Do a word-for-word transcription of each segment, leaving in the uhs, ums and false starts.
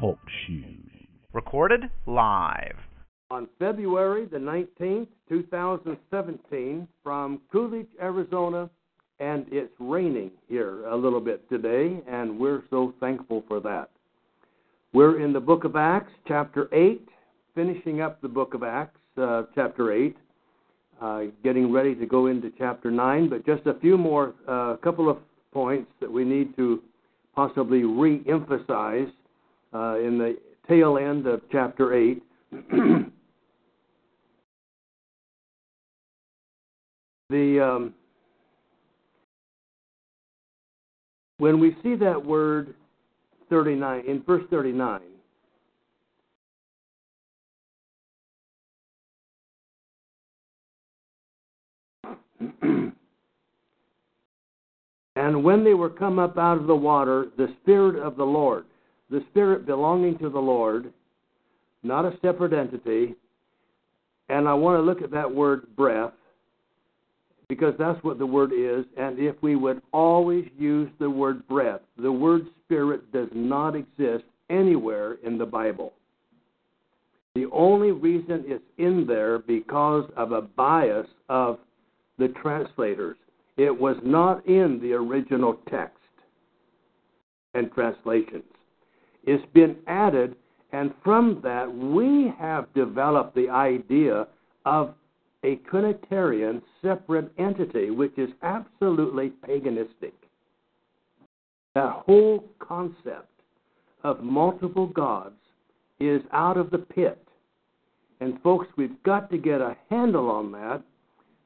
Talk shoes. Recorded live. On February the nineteenth, two thousand seventeen, from Coolidge, Arizona, and it's raining here a little bit today, and we're so thankful for that. We're in the book of Acts, chapter eight, finishing up the book of Acts, uh, chapter eight, uh, getting ready to go into chapter nine, but just a few more, a uh, couple of points that we need to possibly re-emphasize uh, in the tail end of chapter eight. the um, when we see that word thirty-nine in verse thirty-nine, and when they were come up out of the water, the Spirit of the Lord, the Spirit belonging to the Lord, not a separate entity. And I want to look at that word breath, because that's what the word is. And if we would always use the word breath, the word spirit does not exist anywhere in the Bible. The only reason it's in there because of a bias of the translators. It was not in the original text and translations. It's been added, and from that we have developed the idea of a Trinitarian separate entity, which is absolutely paganistic. That whole concept of multiple gods is out of the pit. And folks, we've got to get a handle on that,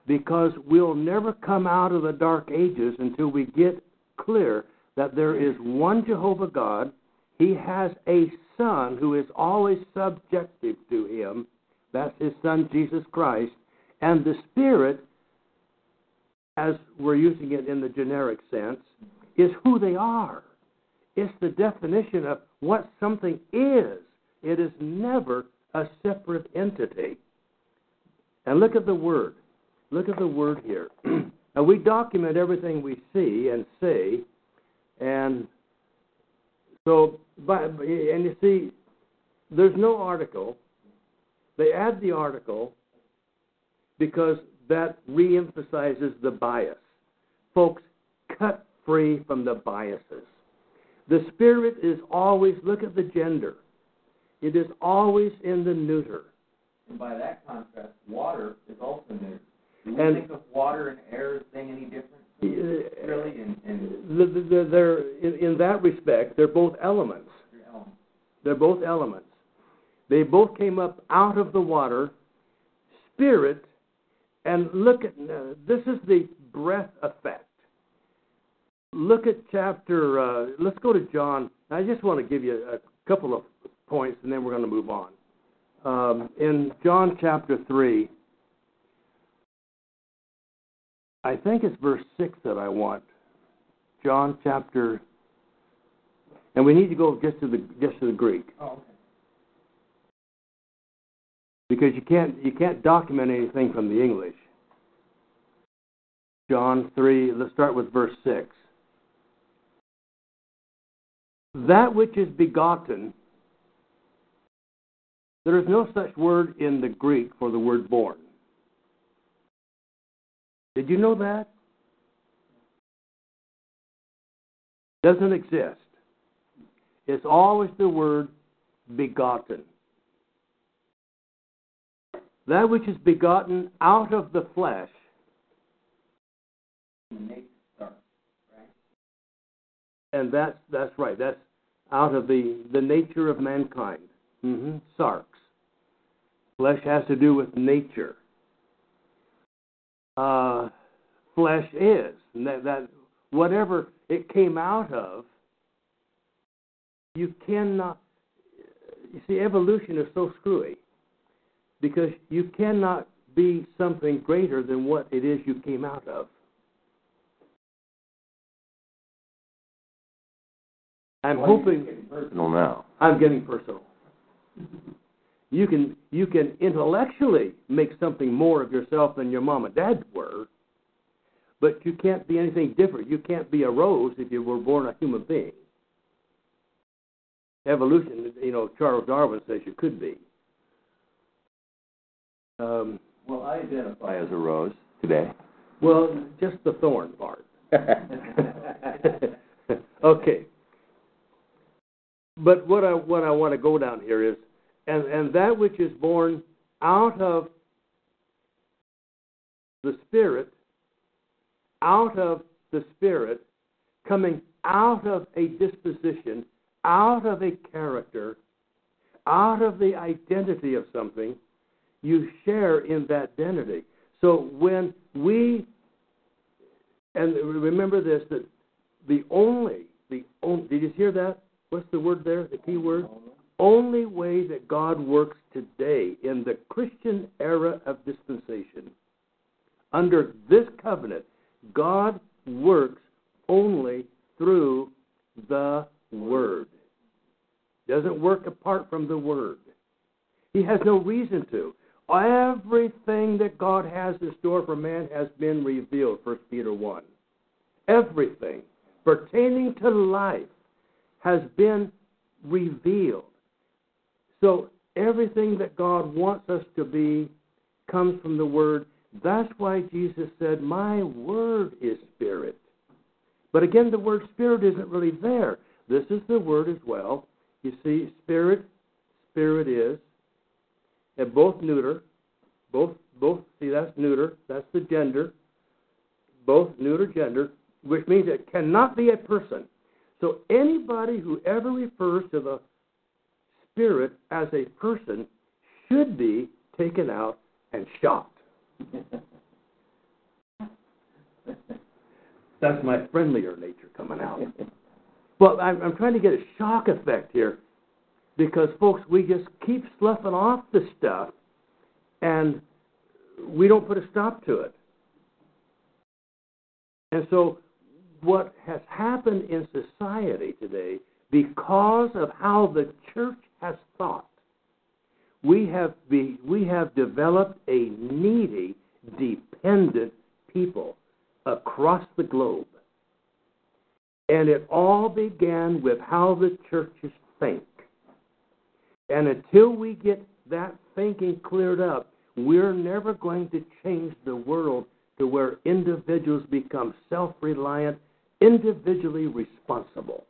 because we'll never come out of the dark ages until we get clear that there is one Jehovah God. He has a Son who is always subjective to him. That's his Son, Jesus Christ. And the Spirit, as we're using it in the generic sense, is who they are. It's the definition of what something is. It is never a separate entity. And look at the word. Look at the word here. Now, we document everything we see and say, and so, and you see, there's no article. They add the article because that reemphasizes the bias. Folks, cut free from the biases. The Spirit is always, look at the gender. It is always in the neuter. And by that contrast, water is also neuter. Do you think of water and air as being any different? Really, in, in, they're, in that respect, they're both elements. They're both elements. They both came up out of the water, spirit, and look at, this is the breath effect. Look at chapter, uh, let's go to John. I just want to give you a couple of points, and then we're going to move on. Um, in John chapter three, I think it's verse six that I want. John chapter, and we need to go just to the just to the Greek. Oh, okay. Because you can't you can't document anything from the English. John three, let's start with verse six. That which is begotten, there is no such word in the Greek for the word born. Did you know that? Doesn't exist. It's always the word begotten. That which is begotten out of the flesh. And that's that's right. That's out of the, the nature of mankind. Mm-hmm. Sarx. Flesh has to do with nature. Uh, flesh is, and that, that whatever it came out of You cannot, you see, evolution is so screwy because you cannot be something greater than what it is you came out of. I'm well, hoping. Getting personal now. I'm getting personal. You can you can intellectually make something more of yourself than your mom and dad were, but you can't be anything different. You can't be a rose if you were born a human being. Evolution, you know, Charles Darwin says you could be. Um, well, I identify as a rose today. Well, just the thorn part. Okay. But what I what I want to go down here is, and, and that which is born out of the Spirit, out of the Spirit, coming out of a disposition, out of a character, out of the identity of something, you share in that identity. So when we, and remember this, that the only, the only, did you hear that? What's the word there, the key word? Only way that God works today in the Christian era of dispensation, under this covenant, God works only through the Word. Doesn't work apart from the Word. He has no reason to. Everything that God has in store for man has been revealed, First Peter one. Everything pertaining to life has been revealed. So everything that God wants us to be comes from the Word. That's why Jesus said, my Word is Spirit. But again, the word Spirit isn't really there. This is the Word as well. You see, Spirit, Spirit is, and both neuter, both, both. see, that's neuter, that's the gender, both neuter gender, which means it cannot be a person. So anybody who ever refers to the Spirit as a person should be taken out and shot. That's my friendlier nature coming out. Well, I'm, I'm trying to get a shock effect here because, folks, we just keep sloughing off this stuff and we don't put a stop to it. And so what has happened in society today, because of how the church has thought, we have be, we have developed a needy, dependent people across the globe. And it all began with how the churches think. And until we get that thinking cleared up, we're never going to change the world to where individuals become self-reliant, individually responsible.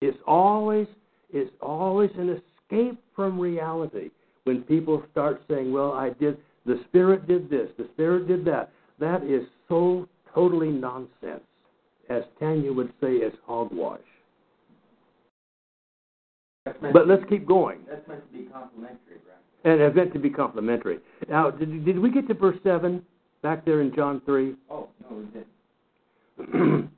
It's always, it's always an escape from reality when people start saying, well, I did, the Spirit did this, the Spirit did that. That is so totally nonsense. As Tanya would say, it's hogwash. But let's keep going. That's meant to be complimentary, right? And it's meant to be complimentary. Now, did, did we get to verse seven back there in John three? Oh, no, we didn't.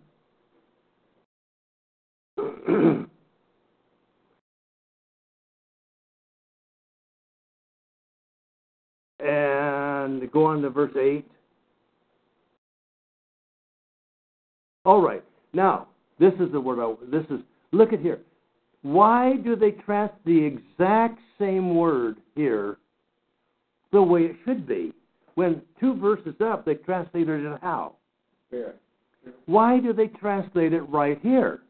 And go on to verse eight. All right. Now, this is the word. I, this is, look at here. Why do they trust the exact same word here the way it should be? When two verses up, they translated it how? Yeah. Yeah. Why do they translate it right here?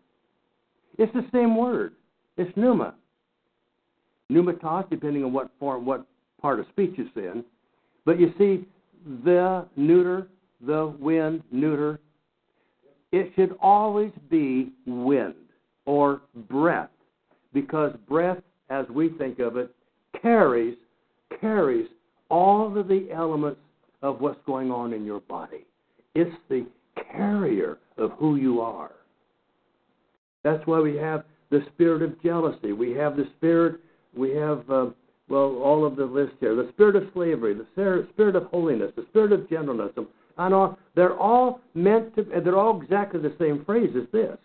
It's the same word. It's pneuma. Pneumatos, depending on what form, what part of speech it's in. But you see, the neuter, the wind, neuter. It should always be wind or breath, because breath, as we think of it, carries carries all of the elements of what's going on in your body. It's the carrier of who you are. That's why we have the spirit of jealousy. We have the spirit, we have, uh, well, all of the list here. The spirit of slavery, the spirit of holiness, the spirit of gentleness, on all. They're all meant to, they're all exactly the same phrase as this.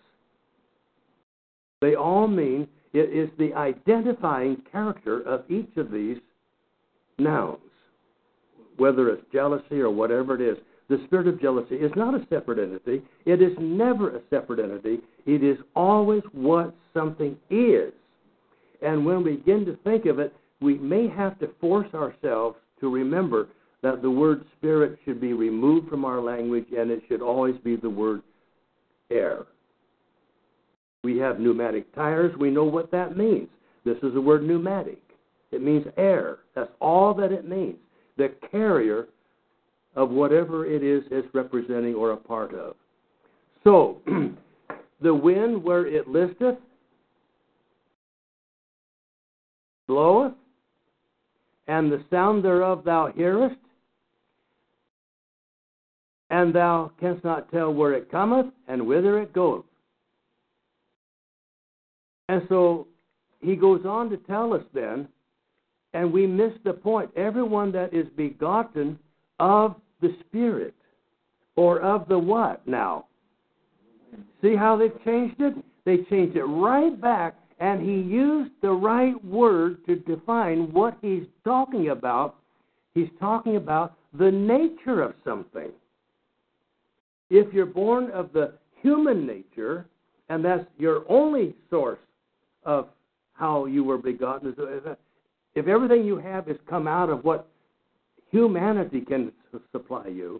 They all mean, it is the identifying character of each of these nouns, whether it's jealousy or whatever it is. The spirit of jealousy is not a separate entity. It is never a separate entity. It is always what something is. And when we begin to think of it, we may have to force ourselves to remember that the word spirit should be removed from our language, and it should always be the word air. We have pneumatic tires. We know what that means. This is the word pneumatic. It means air. That's all that it means. The carrier of whatever it is it's representing or a part of. So, the wind where it listeth, bloweth, and the sound thereof thou hearest, and thou canst not tell where it cometh and whither it goeth. And so he goes on to tell us then, and we miss the point, everyone that is begotten of the Spirit, or of the what now? See how they've changed it? They changed it right back, and he used the right word to define what he's talking about. He's talking about the nature of something. If you're born of the human nature, and that's your only source of how you were begotten, if everything you have has come out of what humanity can supply you,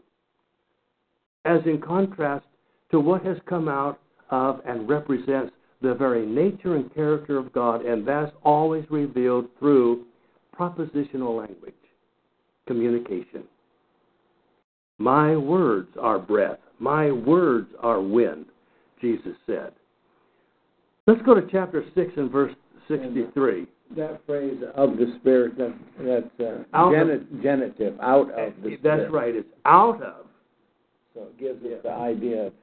as in contrast to what has come out of and represents the very nature and character of God, and that's always revealed through propositional language, communication. My words are breath. My words are wind, Jesus said. Let's go to chapter six and verse sixty-three. That phrase, of the Spirit, that, that's uh, out geni- of, genitive, out of the Spirit. That's right, it's out of. So it gives us the idea of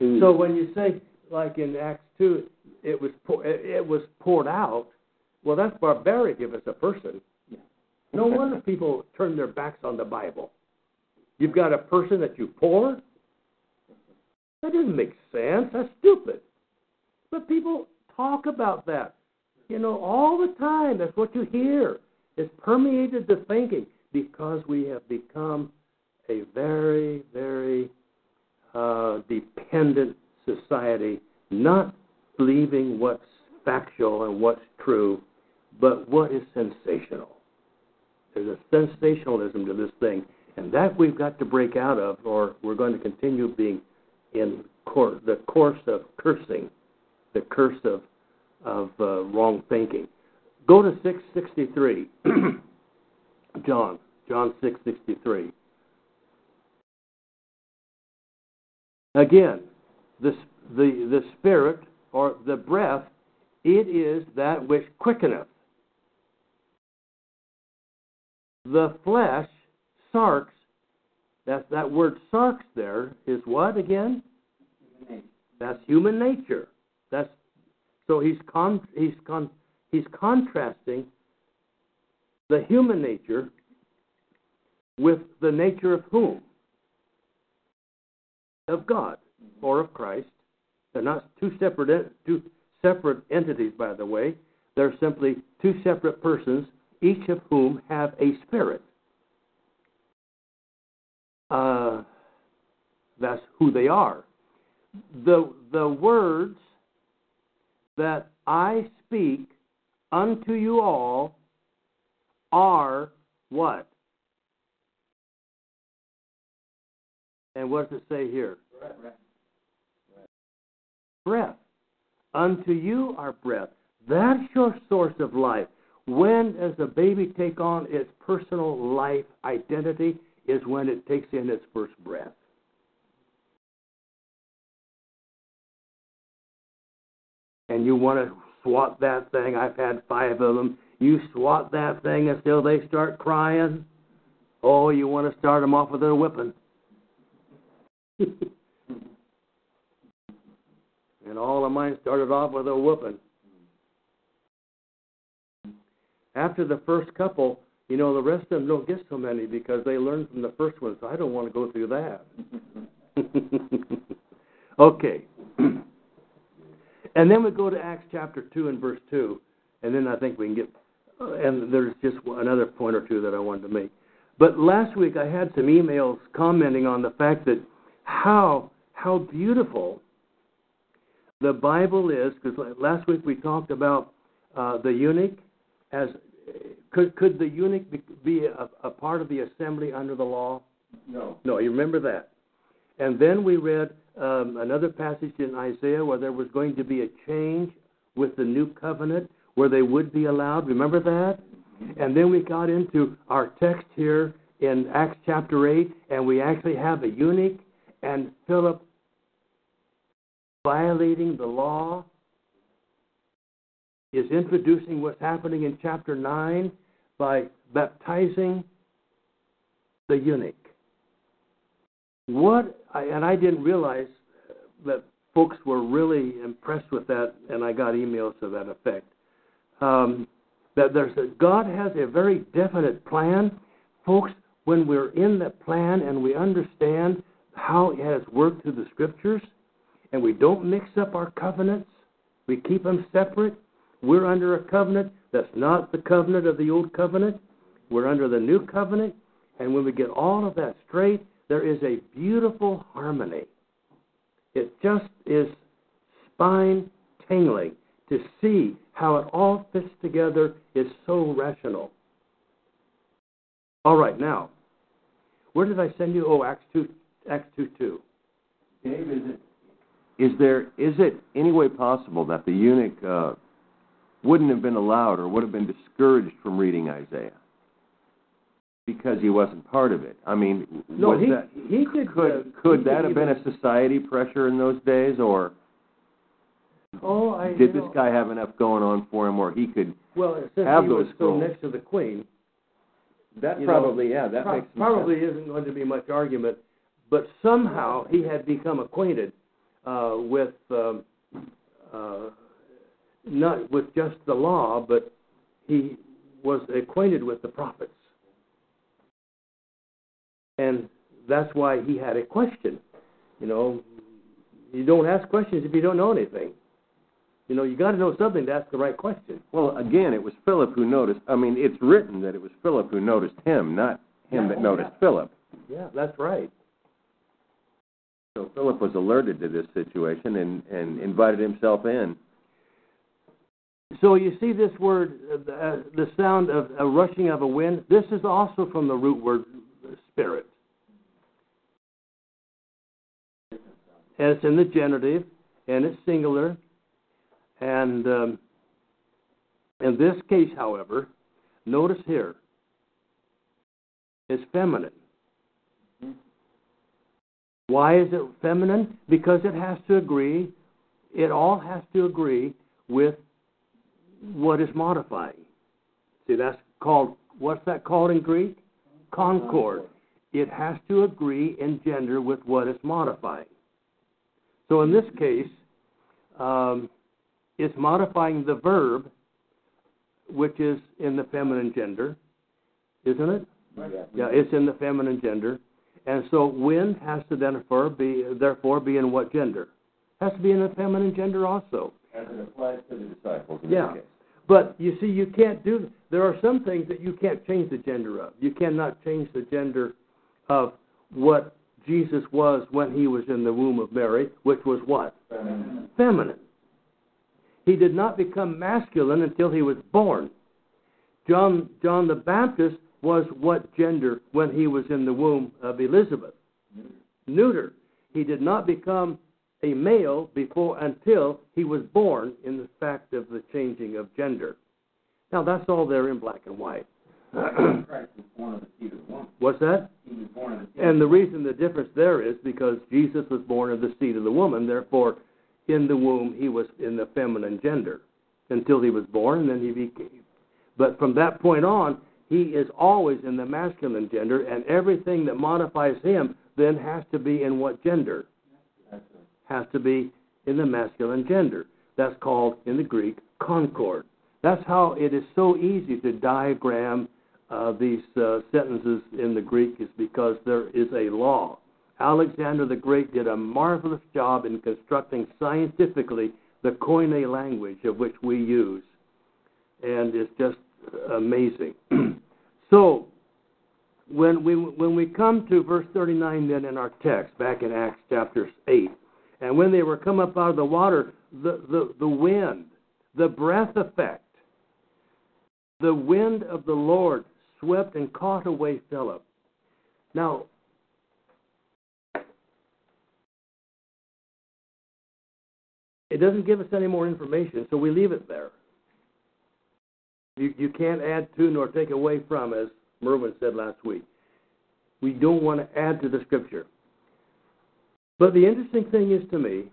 who. So when you say, like in Acts two, it was pour, it was poured out, well, that's barbaric if it's a person. Yeah. No wonder people turn their backs on the Bible. You've got a person that you pour? That doesn't make sense. That's stupid. But people talk about that. You know, all the time, that's what you hear. It's permeated the thinking because we have become a very, very uh, dependent society, not believing what's factual and what's true, but what is sensational. There's a sensationalism to this thing, and that we've got to break out of, or we're going to continue being in cor- the course of cursing, the curse of of uh, wrong thinking. Go to six sixty-three. John. John six sixty-three. Again, the, the, the Spirit, or the breath, it is that which quickeneth. The flesh, sarx, that's that word sarx there, is what again? That's human nature. That's So he's con- he's con- he's contrasting the human nature with the nature of whom? Of God or of Christ. They're not two separate en- two separate entities, by the way. They're simply two separate persons, each of whom have a spirit. Uh, that's who they are. The the words that I speak unto you all are what? And what does it say here? Breath. Breath. breath. Unto you are breath. That's your source of life. When does a baby take on its personal life identity? Is when it takes in its first breath. And you want to swat that thing. I've had five of them. You swat that thing until they start crying. Oh, you want to start them off with a whipping. And all of mine started off with a whipping. After the first couple, You know, the rest of them don't get so many because they learned from the first one, so I don't want to go through that. Okay. And then we go to Acts chapter two and verse two, and then I think we can get, and there's just another point or two that I wanted to make. But last week I had some emails commenting on the fact that how how beautiful the Bible is, because last week we talked about uh, the eunuch. As could could the eunuch be, be a, a part of the assembly under the law? No. No, you remember that. And then we read um, another passage in Isaiah where there was going to be a change with the new covenant where they would be allowed. Remember that? And then we got into our text here in Acts chapter eight, and we actually have a eunuch and Philip violating the law is introducing what's happening in chapter nine by baptizing the eunuch. What, and I didn't realize that folks were really impressed with that, and I got emails to that effect. Um, that there's a, God has a very definite plan. Folks, when we're in that plan and we understand how it has worked through the Scriptures, and we don't mix up our covenants, we keep them separate, we're under a covenant that's not the covenant of the old covenant. We're under the new covenant, and when we get all of that straight, there is a beautiful harmony. It just is spine-tingling to see how it all fits together is so rational. All right, now, where did I send you? Oh, Acts two, Acts two two. Dave, is it is there is it any way possible that the eunuch uh, wouldn't have been allowed or would have been discouraged from reading Isaiah because he wasn't part of it? I mean, no, was he, that, he could could, uh, could he that could have been a society pressure in those days, or? Oh, I Did know. This guy have enough going on for him where he could well, have he those was still next to the queen, that probably, know, yeah, that pro- makes probably sense. Isn't going to be much argument, but somehow he had become acquainted uh, with um, uh, not with just the law, but he was acquainted with the prophets, and that's why he had a question. You know, you don't ask questions if you don't know anything. You know, you got to know something to ask the right question. Well, again, it was Philip who noticed. I mean, it's written that it was Philip who noticed him, not him yeah, that noticed yeah. Philip. Yeah, that's right. So Philip was alerted to this situation and, and invited himself in. So you see this word, uh, the sound of a rushing of a wind. This is also from the root word spirit. And it's in the genitive, and it's singular. And um, in this case, however, notice here, it's feminine. Mm-hmm. Why is it feminine? Because it has to agree, it all has to agree with what is modifying. See, that's called, what's that called in Greek? Concord. It has to agree in gender with what is modifying. So in this case, um, it's modifying the verb, which is in the feminine gender, isn't it? Right. Yeah, it's in the feminine gender. And so wind has to therefore be, therefore be in what gender? Has to be in the feminine gender also. As it applies to the disciples. In yeah. Case. But you see, you can't do, there are some things that you can't change the gender of. You cannot change the gender of what Jesus was when he was in the womb of Mary, which was what? Feminine. Feminine. He did not become masculine until he was born. John John the Baptist was what gender when he was in the womb of Elizabeth? Neuter. Neuter. He did not become a male before until he was born in the fact of the changing of gender. Now, that's all there in black and white. Christ was born of the seed of the woman. What's that? He was born of the seed. And the reason the difference there is because Jesus was born of the seed of the woman, therefore, in the womb, he was in the feminine gender until he was born, and then he became. But from that point on, he is always in the masculine gender, and everything that modifies him then has to be in what gender? Has to be in the masculine gender. That's called, in the Greek, concord. That's how it is so easy to diagram uh, these uh, sentences in the Greek is because there is a law. Alexander the Great did a marvelous job in constructing scientifically the Koine language of which we use. And it's just amazing. So, when we when we come to verse thirty-nine then in our text, back in Acts chapter eight, and when they were come up out of the water, the, the, the wind, the breath effect, the wind of the Lord swept and caught away Philip. Now, it doesn't give us any more information, so we leave it there. You, you can't add to nor take away from, as Merwin said last week. We don't want to add to the Scripture. But the interesting thing is to me,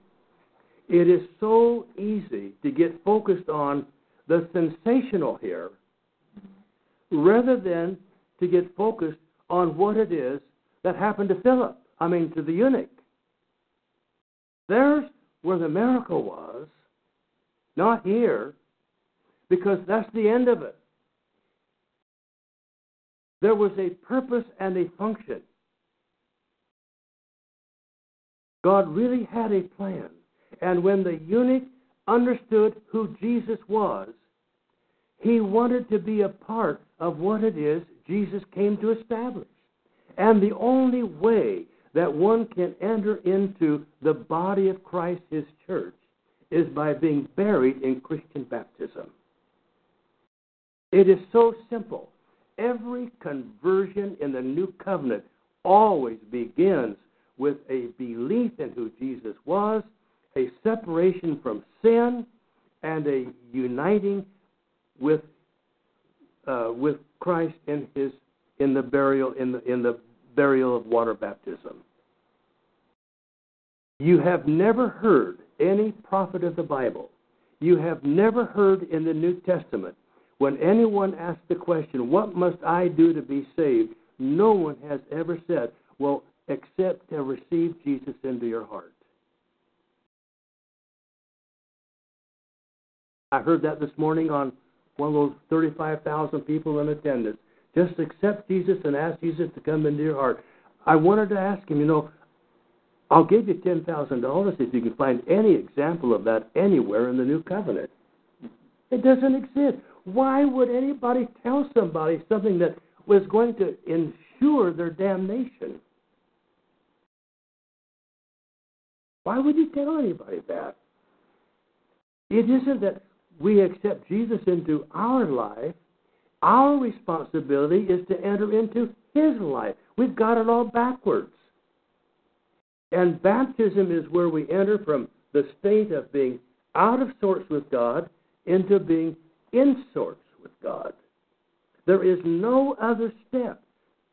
it is so easy to get focused on the sensational here rather than to get focused on what it is that happened to Philip, I mean to the eunuch. There's where the miracle was, not here, because that's the end of it. There was a purpose and a function. God really had a plan. And when the eunuch understood who Jesus was, he wanted to be a part of what it is Jesus came to establish. And the only way that one can enter into the body of Christ, his church, is by being buried in Christian baptism. It is so simple. Every conversion in the new covenant always begins with a belief in who Jesus was, a separation from sin, and a uniting with uh, with Christ in his in the burial in the in the burial of water baptism. You have never heard any prophet of the Bible. You have never heard in the New Testament when anyone asks the question, "What must I do to be saved?" No one has ever said, "Well, except to receive Jesus into your heart." I heard that this morning on one of those thirty-five thousand people in attendance. Just accept Jesus and ask Jesus to come into your heart. I wanted to ask him, you know, I'll give you ten thousand dollars if you can find any example of that anywhere in the New Covenant. It doesn't exist. Why would anybody tell somebody something that was going to ensure their damnation? Why would you tell anybody that? It isn't that we accept Jesus into our life. Our responsibility is to enter into his life. We've got it all backwards. And baptism is where we enter from the state of being out of sorts with God into being in sorts with God. There is no other step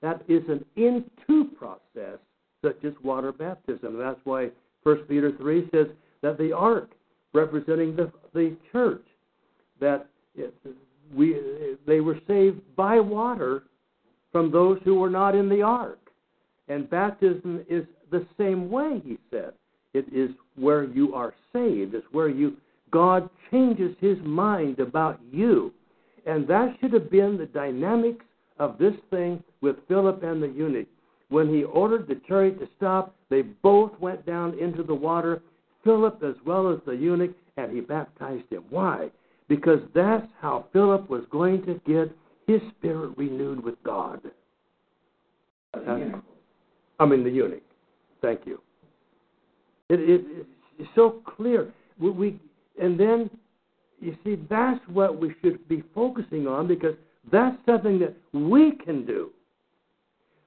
that is an into process such as water baptism. That's why First Peter three says that the ark, representing the the church, that it, we they were saved by water from those who were not in the ark. And baptism is the same way, he said. It is where you are saved. It's where you God changes his mind about you. And that should have been the dynamics of this thing with Philip and the eunuch. When he ordered the chariot to stop, they both went down into the water, Philip as well as the eunuch, and he baptized him. Why? Because that's how Philip was going to get his spirit renewed with God. Uh, I mean, the eunuch. Thank you. It, it, it's so clear. We, we And then, you see, that's what we should be focusing on, because that's something that we can do.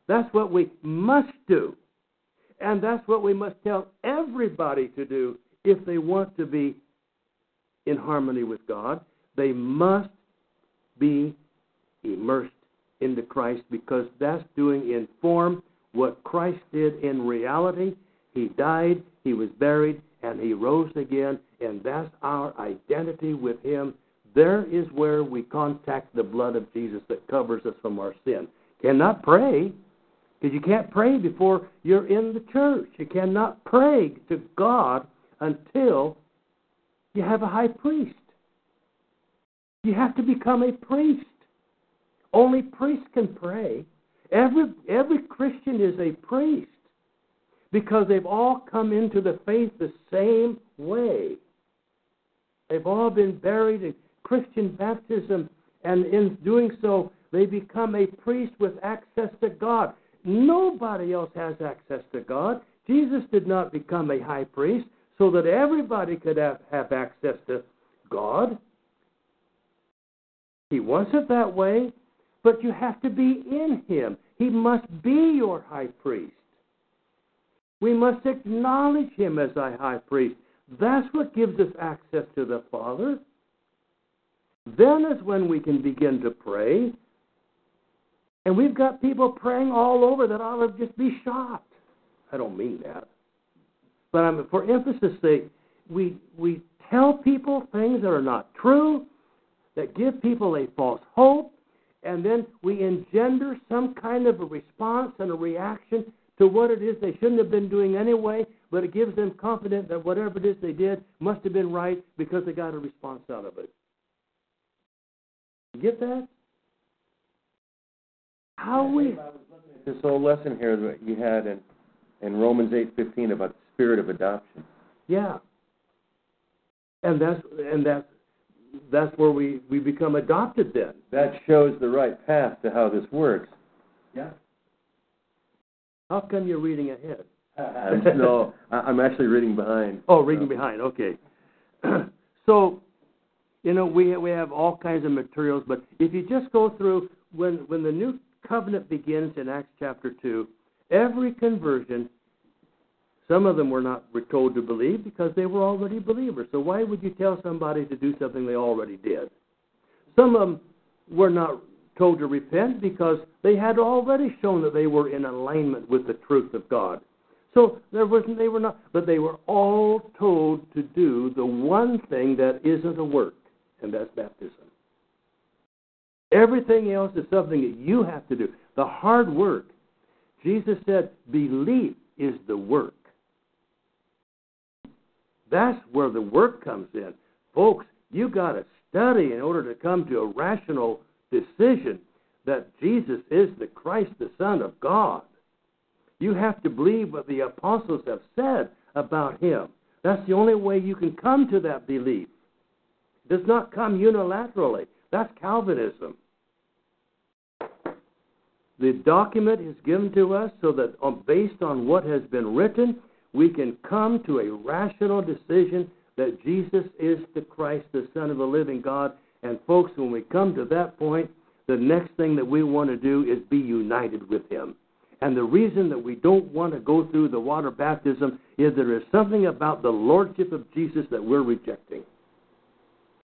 That's what we must do. And that's what we must tell everybody to do if they want to be in harmony with God. They must be immersed into Christ, because that's doing in form what Christ did in reality. He died, he was buried, and he rose again, and that's our identity with him. There is where we contact the blood of Jesus that covers us from our sin. Cannot pray. Because you can't pray before you're in the church. You cannot pray to God until you have a high priest. You have to become a priest. Only priests can pray. Every, every Christian is a priest because they've all come into the faith the same way. They've all been buried in Christian baptism, and in doing so, they become a priest with access to God. Nobody else has access to God. Jesus did not become a high priest so that everybody could have, have access to God. He wants it that way, but you have to be in him. He must be your high priest. We must acknowledge him as our high priest. That's what gives us access to the Father. Then is when we can begin to pray. And we've got people praying all over that ought to just be shocked. I don't mean that. But I mean, for emphasis' sake, we, we tell people things that are not true, that give people a false hope, and then we engender some kind of a response and a reaction to what it is they shouldn't have been doing anyway, but it gives them confidence that whatever it is they did must have been right because they got a response out of it. You get that? How I we... I was looking at this whole lesson here that you had in, in Romans eight fifteen about the spirit of adoption. Yeah. And that's... And that's That's where we, we become adopted then. That shows the right path to how this works. Yeah. How come you're reading ahead? Uh, no, I'm actually reading behind. Oh, reading um, behind, okay. So, you know, we, we have all kinds of materials, but if you just go through, when, when the new covenant begins in Acts chapter two, every conversion, some of them were not were told to believe because they were already believers. So why would you tell somebody to do something they already did? Some of them were not told to repent because they had already shown that they were in alignment with the truth of God. So there wasn't they were not, but they were all told to do the one thing that isn't a work, and that's baptism. Everything else is something that you have to do. The hard work. Jesus said, belief is the work. That's where the work comes in. Folks, you got to study in order to come to a rational decision that Jesus is the Christ, the Son of God. You have to believe what the apostles have said about him. That's the only way you can come to that belief. It does not come unilaterally. That's Calvinism. The document is given to us so that based on what has been written, we can come to a rational decision that Jesus is the Christ, the Son of the living God. And folks, when we come to that point, the next thing that we want to do is be united with him. And the reason that we don't want to go through the water baptism is there is something about the lordship of Jesus that we're rejecting.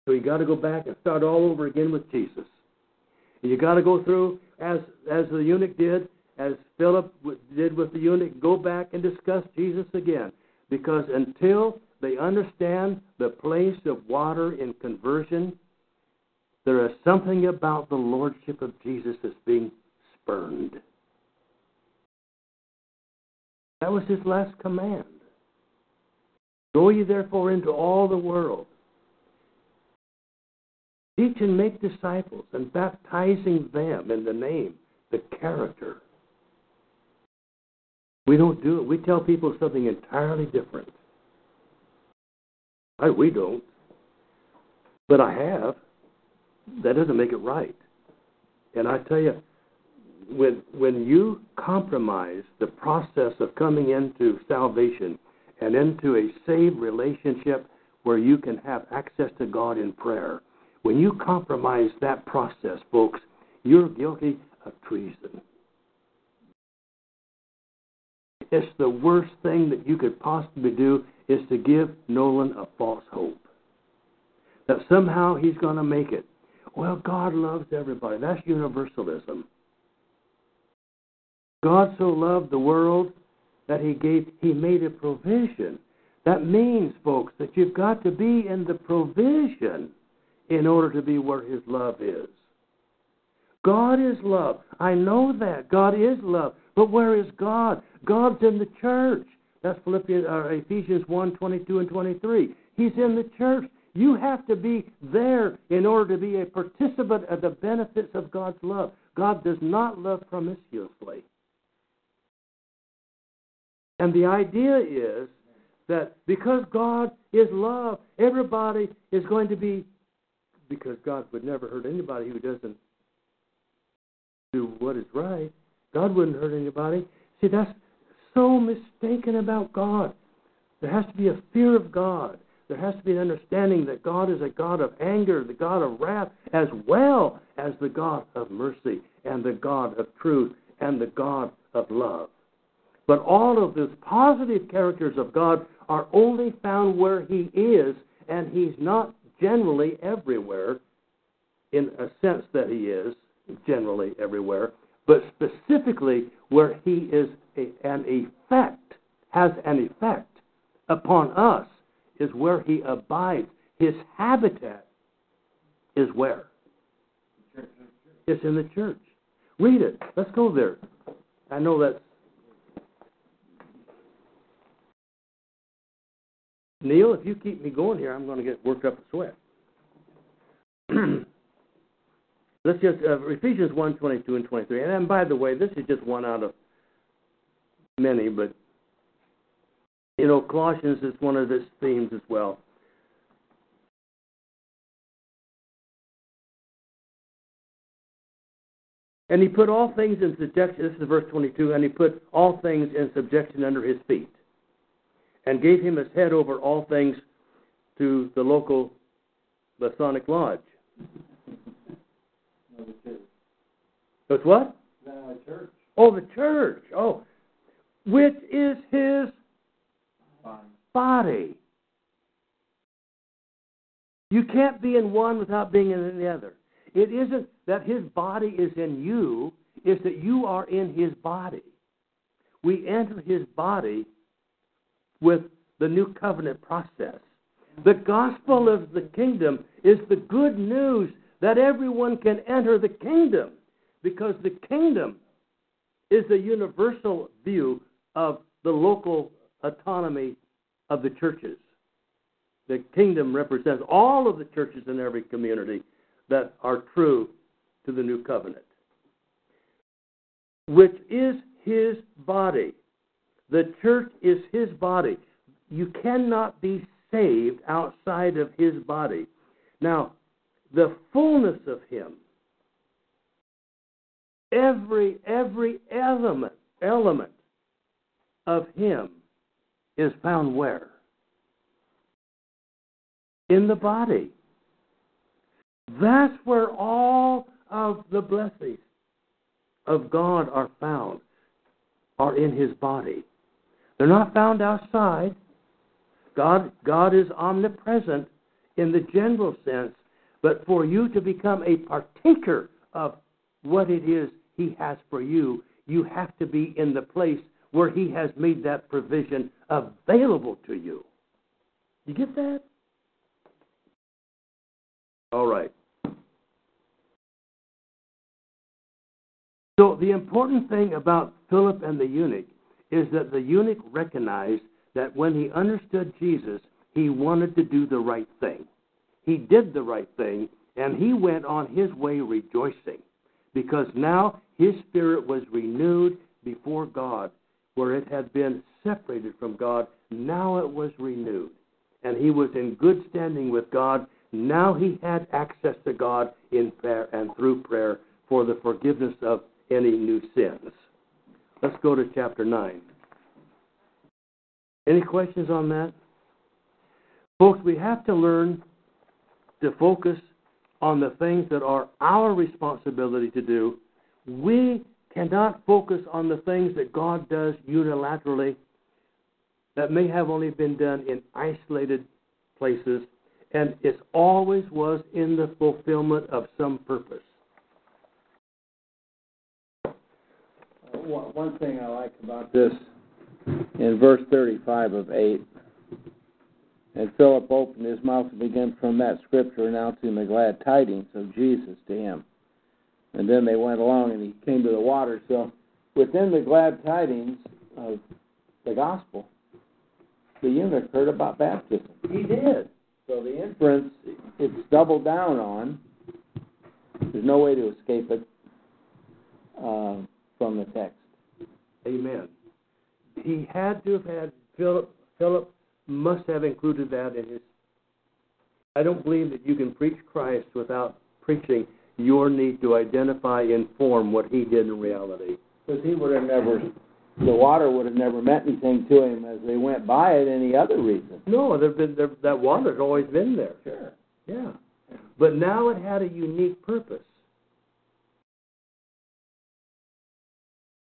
So you got to go back and start all over again with Jesus. And you got to go through, as as the eunuch did, as Philip did with the eunuch, go back and discuss Jesus again. Because until they understand the place of water in conversion, there is something about the lordship of Jesus that's being spurned. That was his last command. Go ye therefore into all the world. Teach and make disciples and baptizing them in the name, the character. We don't do it. We tell people something entirely different. I, we don't. But I have. That doesn't make it right. And I tell you, when, when you compromise the process of coming into salvation and into a saved relationship where you can have access to God in prayer, when you compromise that process, folks, you're guilty of treason. It's the worst thing that you could possibly do is to give Nolan a false hope. That somehow he's going to make it. Well, God loves everybody. That's universalism. God so loved the world that he gave, he made a provision. That means, folks, that you've got to be in the provision in order to be where his love is. God is love. I know that. God is love. But where is God? God's in the church. That's Philippians, or Ephesians one, twenty-two and twenty-three. He's in the church. You have to be there in order to be a participant of the benefits of God's love. God does not love promiscuously. And the idea is that because God is love, everybody is going to be, because God would never hurt anybody who doesn't do what is right. God wouldn't hurt anybody. See, that's so mistaken about God. There has to be a fear of God. There has to be an understanding that God is a God of anger, the God of wrath, as well as the God of mercy and the God of truth and the God of love. But all of those positive characters of God are only found where He is, and He's not generally everywhere, in a sense that He is generally everywhere, but specifically where He is a, an effect, has an effect upon us, is where He abides. His habitat is where? It's in the church. Read it. Let's go there. I know that's Neil, if you keep me going here, I'm going to get worked up a sweat. Let's just, uh, Ephesians one, twenty-two and twenty-three. And, and by the way, this is just one out of many, but, you know, Colossians is one of its themes as well. And He put all things in subjection, this is verse twenty-two, and He put all things in subjection under His feet, and gave Him His head over all things to the local Masonic lodge. No, the church. That's what? No, the church. Oh, the church. Oh, which is His body. body. You can't be in one without being in the other. It isn't that His body is in you, it's that you are in His body. We enter His body with the new covenant process. The gospel of the kingdom is the good news that everyone can enter the kingdom, because the kingdom is the universal view of the local autonomy of the churches. The kingdom represents all of the churches in every community that are true to the new covenant, which is His body. The church is His body. You cannot be saved outside of His body. Now, the fullness of Him, every every element element of Him is found where? In the body. That's where all of the blessings of God are found, are in His body. They're not found outside. God, God is omnipresent in the general sense, but for you to become a partaker of what it is He has for you, you have to be in the place where He has made that provision available to you. You get that? All right. So the important thing about Philip and the eunuch is that the eunuch recognized that when he understood Jesus, he wanted to do the right thing. He did the right thing, and he went on his way rejoicing, because now his spirit was renewed before God, where it had been separated from God. Now it was renewed, and he was in good standing with God. Now he had access to God in prayer and through prayer for the forgiveness of any new sins. Let's go to chapter nine. Any questions on that? Folks, we have to learn to focus on the things that are our responsibility to do. We cannot focus on the things that God does unilaterally that may have only been done in isolated places, and it always was in the fulfillment of some purpose. One thing I like about this, in verse thirty-five of eight, and Philip opened his mouth and began from that scripture announcing the glad tidings of Jesus to him. And then they went along and he came to the water. So within the glad tidings of the gospel, the eunuch heard about baptism. He did. So the inference, it's doubled down on. There's no way to escape it uh, from the text. Amen. He had to have had, Philip, Philip must have included that in his. I don't believe that you can preach Christ without preaching your need to identify and form what he did in reality. Because he would have never, the water would have never meant anything to him as they went by it any other reason. No, there've been, there, that water's always been there. Sure. Yeah. But now it had a unique purpose.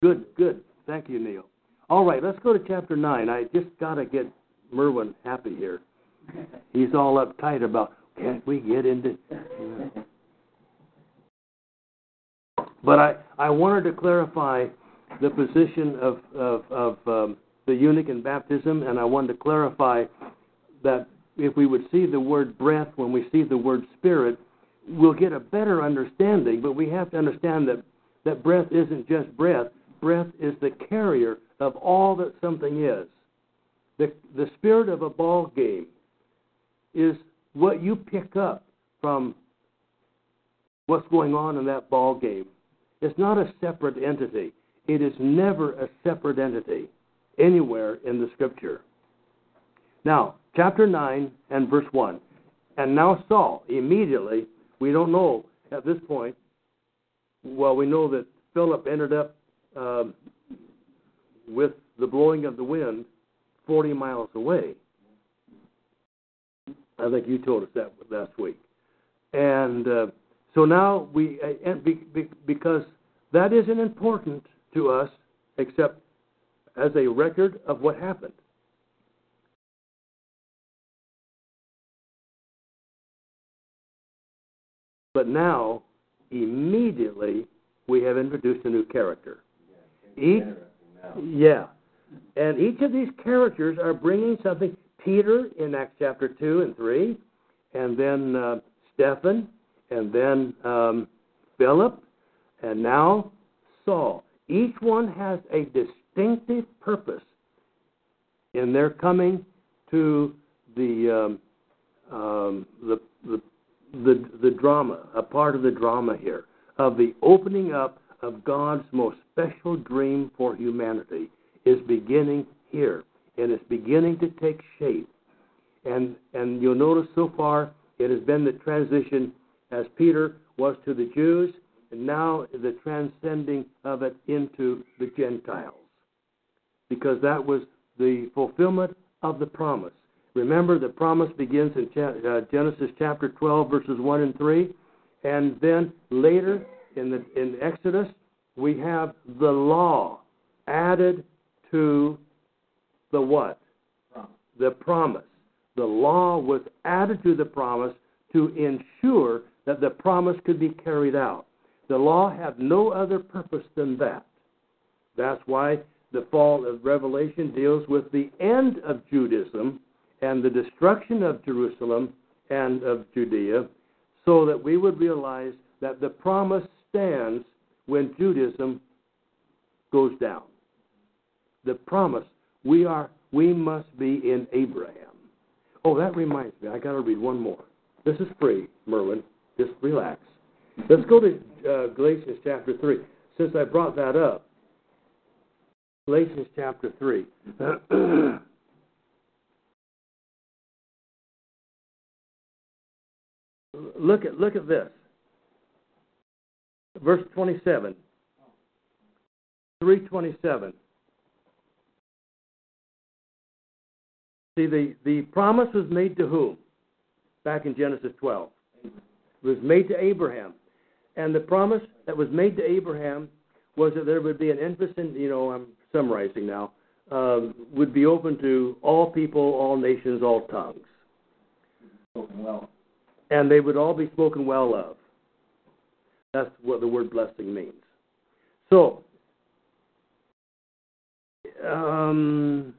Good, good. Thank you, Neil. All right, let's go to chapter nine. I just got to get Merwin happy here. He's all uptight about, can't we get into... But I, I wanted to clarify the position of, of, of um, the eunuch in baptism, and I wanted to clarify that if we would see the word breath when we see the word spirit, we'll get a better understanding, but we have to understand that, that breath isn't just breath. Breath is the carrier of all that something is. The, the spirit of a ball game is what you pick up from what's going on in that ball game. It's not a separate entity. It is never a separate entity anywhere in the Scripture. Now, chapter nine and verse one. And now Saul, immediately, we don't know at this point, well, we know that Philip ended up uh, with the blowing of the wind forty miles away. I think you told us that last week. And... Uh, So now we, because that isn't important to us except as a record of what happened. But now, immediately, we have introduced a new character. Each, yeah, and each of these characters are bringing something. Peter in Acts chapter two and three, and then uh, Stephen. And then um, Philip, and now Saul. Each one has a distinctive purpose in their coming to the, um, um, the the the the drama, a part of the drama here of the opening up of God's most special dream for humanity is beginning here, and it's beginning to take shape. And and you'll notice so far it has been the transition. As Peter was to the Jews, and now the transcending of it into the Gentiles. Because that was the fulfillment of the promise. Remember, the promise begins in Genesis chapter twelve, verses one and three. And then later in, the, in Exodus, we have the law added to the what? Promise. The promise. The law was added to the promise to ensure that the promise could be carried out. The law had no other purpose than that. That's why the fall of Revelation deals with the end of Judaism and the destruction of Jerusalem and of Judea, so that we would realize that the promise stands when Judaism goes down. The promise, we are, we must be in Abraham. Oh, that reminds me, I got to read one more. This is free, Merwin. Just relax. Let's go to uh, Galatians chapter three. Since I brought that up, Galatians chapter three. look at look at this. Verse twenty-seven. three twenty-seven. See, the, the promise was made to whom? Back in Genesis twelve. It was made to Abraham. And the promise that was made to Abraham was that there would be an infant, you know, I'm summarizing now, uh, would be open to all people, all nations, all tongues. Spoken well. And they would all be spoken well of. That's what the word blessing means. So, um,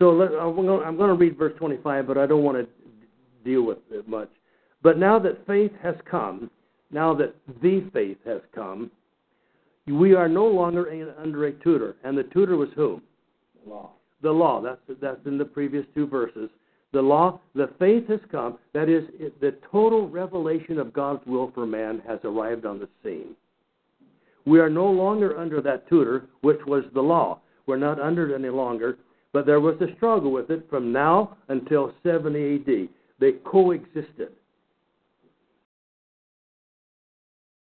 so let, I'm going to read verse twenty-five, but I don't want to deal with it much. But now that faith has come, now that the faith has come, we are no longer in, under a tutor. And the tutor was who? The law. The law. That's, that's in the previous two verses. the law, the faith has come. That is, it, the total revelation of God's will for man has arrived on the scene. We are no longer under that tutor, which was the law. We're not under it any longer, but there was a struggle with it from now until seventy A D They coexisted.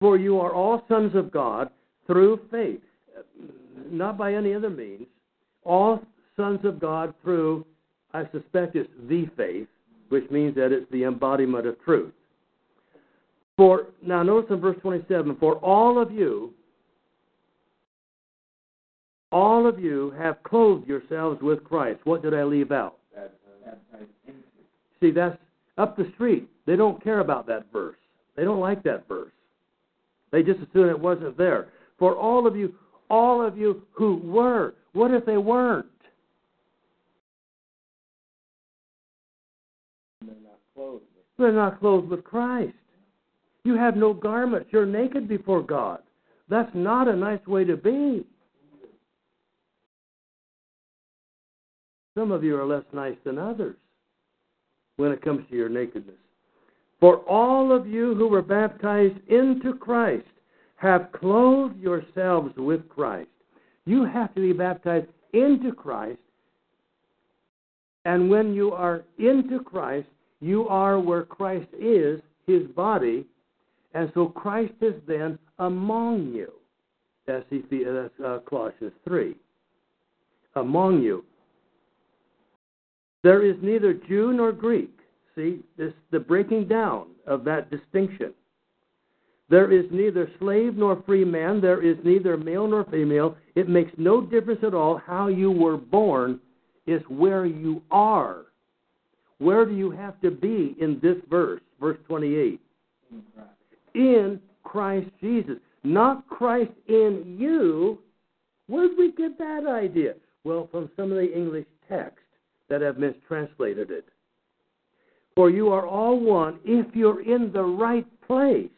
For you are all sons of God through faith, not by any other means. All sons of God through, I suspect it's the faith, which means that it's the embodiment of truth. For, now notice in verse twenty-seven, for all of you, all of you have clothed yourselves with Christ. What did I leave out? See, that's up the street. They don't care about that verse. They don't like that verse. They just assume it wasn't there. For all of you, all of you who were. What if they weren't? They're not clothed. They're not clothed with Christ. You have no garments. You're naked before God. That's not a nice way to be. Some of you are less nice than others when it comes to your nakedness. For all of you who were baptized into Christ have clothed yourselves with Christ. You have to be baptized into Christ. And when you are into Christ, you are where Christ is, his body. And so Christ is then among you. That's uh, Colossians three. Among you. There is neither Jew nor Greek. See, this the breaking down of that distinction. There is neither slave nor free man. There is neither male nor female. It makes no difference at all how you were born. It's where you are. Where do you have to be in this verse? Verse twenty-eight. In Christ, in Christ Jesus. Not Christ in you. Where did we get that idea? Well, from some of the English texts that have mistranslated it. For you are all one if you're in the right place.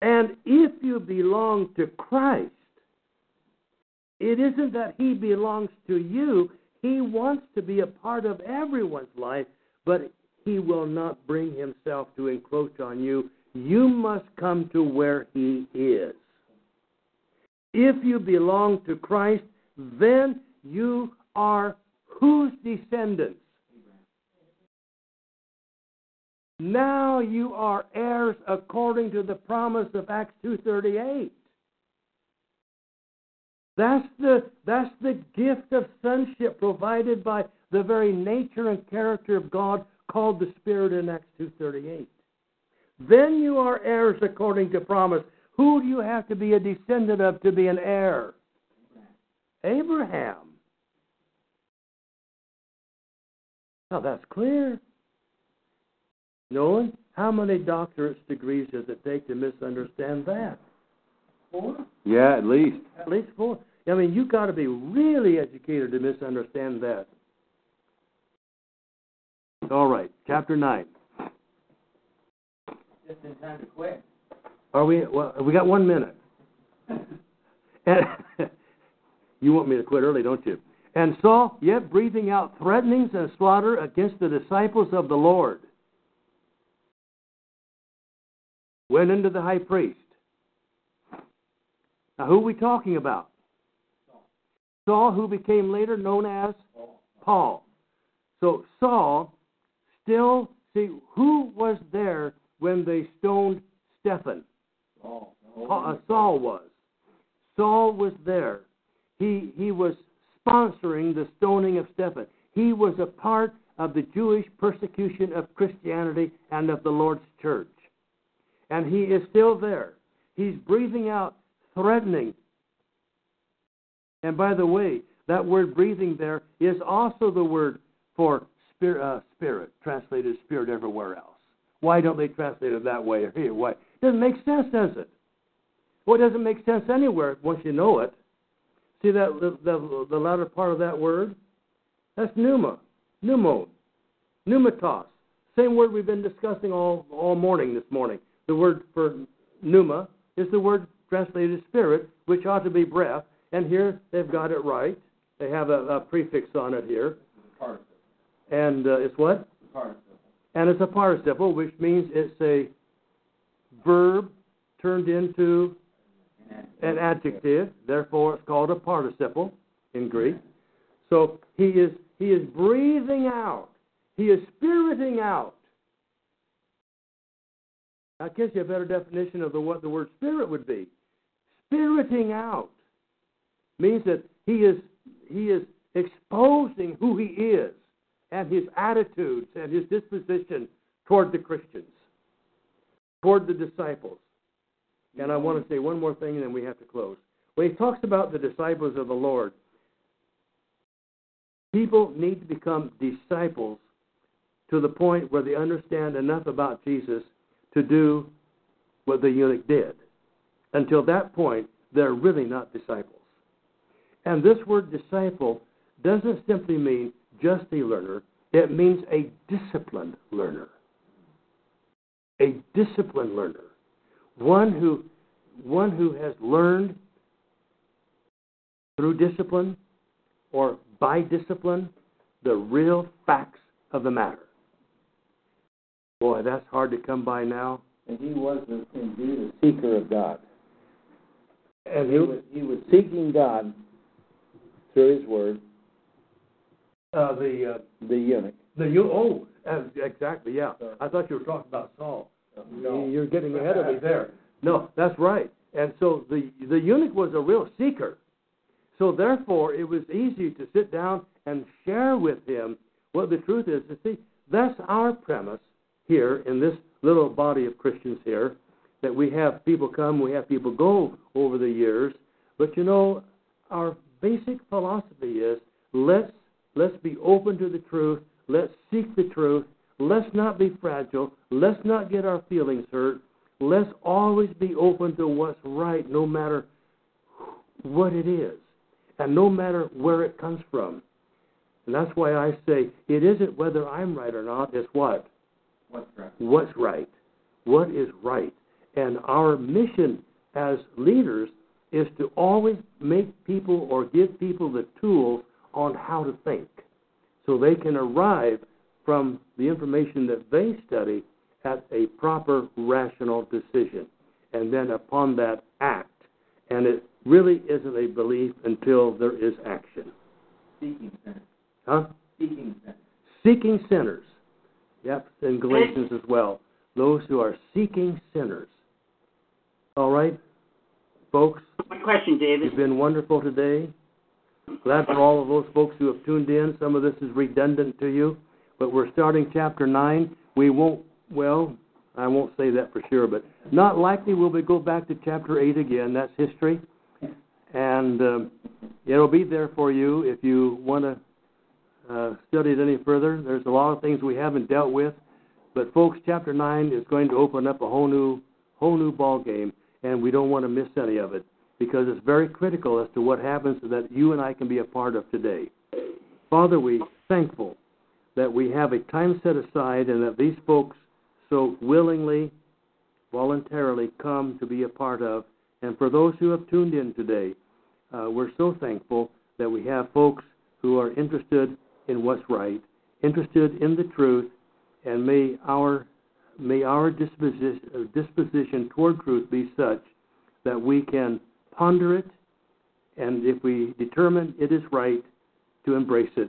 And if you belong to Christ, it isn't that he belongs to you. He wants to be a part of everyone's life, but he will not bring himself to encroach on you. You must come to where he is. If you belong to Christ, then you are whose descendants? Now you are heirs according to the promise of Acts two thirty-eight. That's the, that's the gift of sonship provided by the very nature and character of God called the Spirit in Acts two thirty-eight. Then you are heirs according to promise. Who do you have to be a descendant of to be an heir? Abraham. Now that's clear. Nolan, how many doctorate degrees does it take to misunderstand that? Four? Yeah, at least. At least four. I mean, you've got to be really educated to misunderstand that. All right, chapter nine. Just in time to quit. Are we? Well, we got one minute. And, you want me to quit early, don't you? And Saul, yet breathing out threatenings and slaughter against the disciples of the Lord, went into the high priest. Now, who are we talking about? Saul, who became later known as Paul. So Saul still, see, who was there when they stoned Stephen? Saul. Paul, uh, Saul was. Saul was there. He, he was sponsoring the stoning of Stephen. He was a part of the Jewish persecution of Christianity and of the Lord's church. And he is still there. He's breathing out threatening. And by the way, that word breathing there is also the word for spirit, uh, spirit translated spirit everywhere else. Why don't they translate it that way or here? Why? It doesn't make sense, does it? Well, it doesn't make sense anywhere once you know it. See that the, the, the latter part of that word? That's pneuma, pneumon, pneumatos. Same word we've been discussing all, all morning this morning. The word for pneuma is the word translated spirit, which ought to be breath. And here they've got it right. They have a, a prefix on it here. And uh, it's what? Participle. And it's a participle, which means it's a verb turned into an adjective. Therefore, it's called a participle in Greek. So he is he is breathing out. He is spiriting out. That gives you a better definition of the, what the word spirit would be. Spiriting out means that he is he is exposing who he is and his attitudes and his disposition toward the Christians, toward the disciples. And I want to say one more thing, and then we have to close. When he talks about the disciples of the Lord, people need to become disciples to the point where they understand enough about Jesus to do what the eunuch did. Until that point, they're really not disciples. And this word disciple doesn't simply mean just a learner. It means a disciplined learner. A disciplined learner. One who, one who has learned through discipline or by discipline the real facts of the matter. Boy, that's hard to come by now. And he was indeed a seeker of God. And he was, he was seeking God through his word. Uh, the uh, the eunuch. The eunuch. Oh, uh, exactly. Yeah, I thought you were talking about Saul. No. You're getting ahead of me there. No, that's right. And so the, the eunuch was a real seeker. So therefore, it was easy to sit down and share with him what the truth is. You see, that's our premise here in this little body of Christians here, that we have people come, we have people go over the years. But, you know, our basic philosophy is let's, let's be open to the truth. Let's seek the truth. Let's not be fragile. Let's not get our feelings hurt. Let's always be open to what's right, no matter what it is, and no matter where it comes from. And that's why I say it isn't whether I'm right or not. It's what? What's right. What's right. What is right. And our mission as leaders is to always make people or give people the tools on how to think so they can arrive from the information that they study at a proper rational decision, and then upon that act. And it really isn't a belief until there is action. Seeking sinners. Huh? Seeking sinners. Seeking sinners. Yep, in Galatians as well. Those who are seeking sinners. All right, folks. One question, David. It's been wonderful today. Glad for all of those folks who have tuned in. Some of this is redundant to you. But we're starting chapter nine. We won't, well, I won't say that for sure, but not likely will we go back to chapter eight again. That's history. And um, it'll be there for you if you want to uh, study it any further. There's a lot of things we haven't dealt with. But, folks, chapter nine is going to open up a whole new, whole new ball game, and we don't want to miss any of it because it's very critical as to what happens so that you and I can be a part of today. Father, we're thankful that we have a time set aside and that these folks so willingly, voluntarily come to be a part of. And for those who have tuned in today, uh, we're so thankful that we have folks who are interested in what's right, interested in the truth, and may our may our disposition, disposition toward truth be such that we can ponder it, and if we determine it is right, to embrace it